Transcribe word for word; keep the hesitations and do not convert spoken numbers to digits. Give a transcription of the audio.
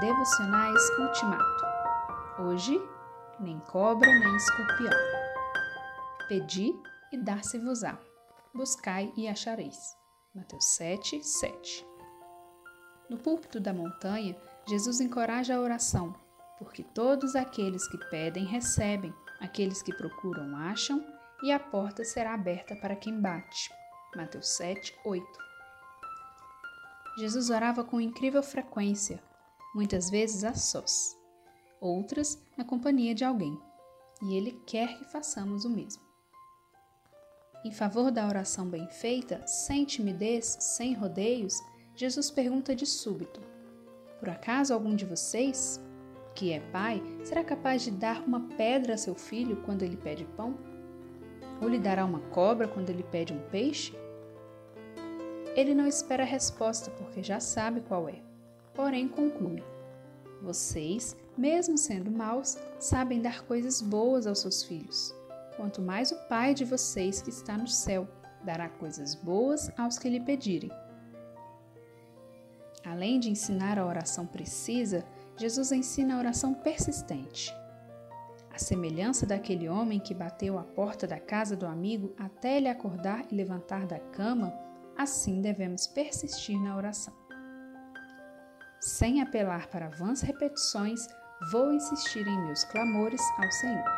Devocionais Ultimato. Hoje, nem cobra nem escorpião. Pedi e dar-se-vos-á. Buscai e achareis. Mateus sete, sete. No púlpito da montanha, Jesus encoraja a oração, porque todos aqueles que pedem recebem, aqueles que procuram acham, e a porta será aberta para quem bate. Mateus sete, oito. Jesus orava com incrível frequência, muitas vezes a sós, outras na companhia de alguém, e Ele quer que façamos o mesmo. Em favor da oração bem feita, sem timidez, sem rodeios, Jesus pergunta de súbito: por acaso algum de vocês, que é pai, será capaz de dar uma pedra a seu filho quando ele pede pão? Ou lhe dará uma cobra quando ele pede um peixe? Ele não espera a resposta porque já sabe qual é, porém conclui: vocês, mesmo sendo maus, sabem dar coisas boas aos seus filhos. Quanto mais o Pai de vocês que está no céu dará coisas boas aos que lhe pedirem. Além de ensinar a oração precisa, Jesus ensina a oração persistente. A semelhança daquele homem que bateu à porta da casa do amigo até ele acordar e levantar da cama, assim devemos persistir na oração. Sem apelar para vãs repetições, vou insistir em meus clamores ao Senhor.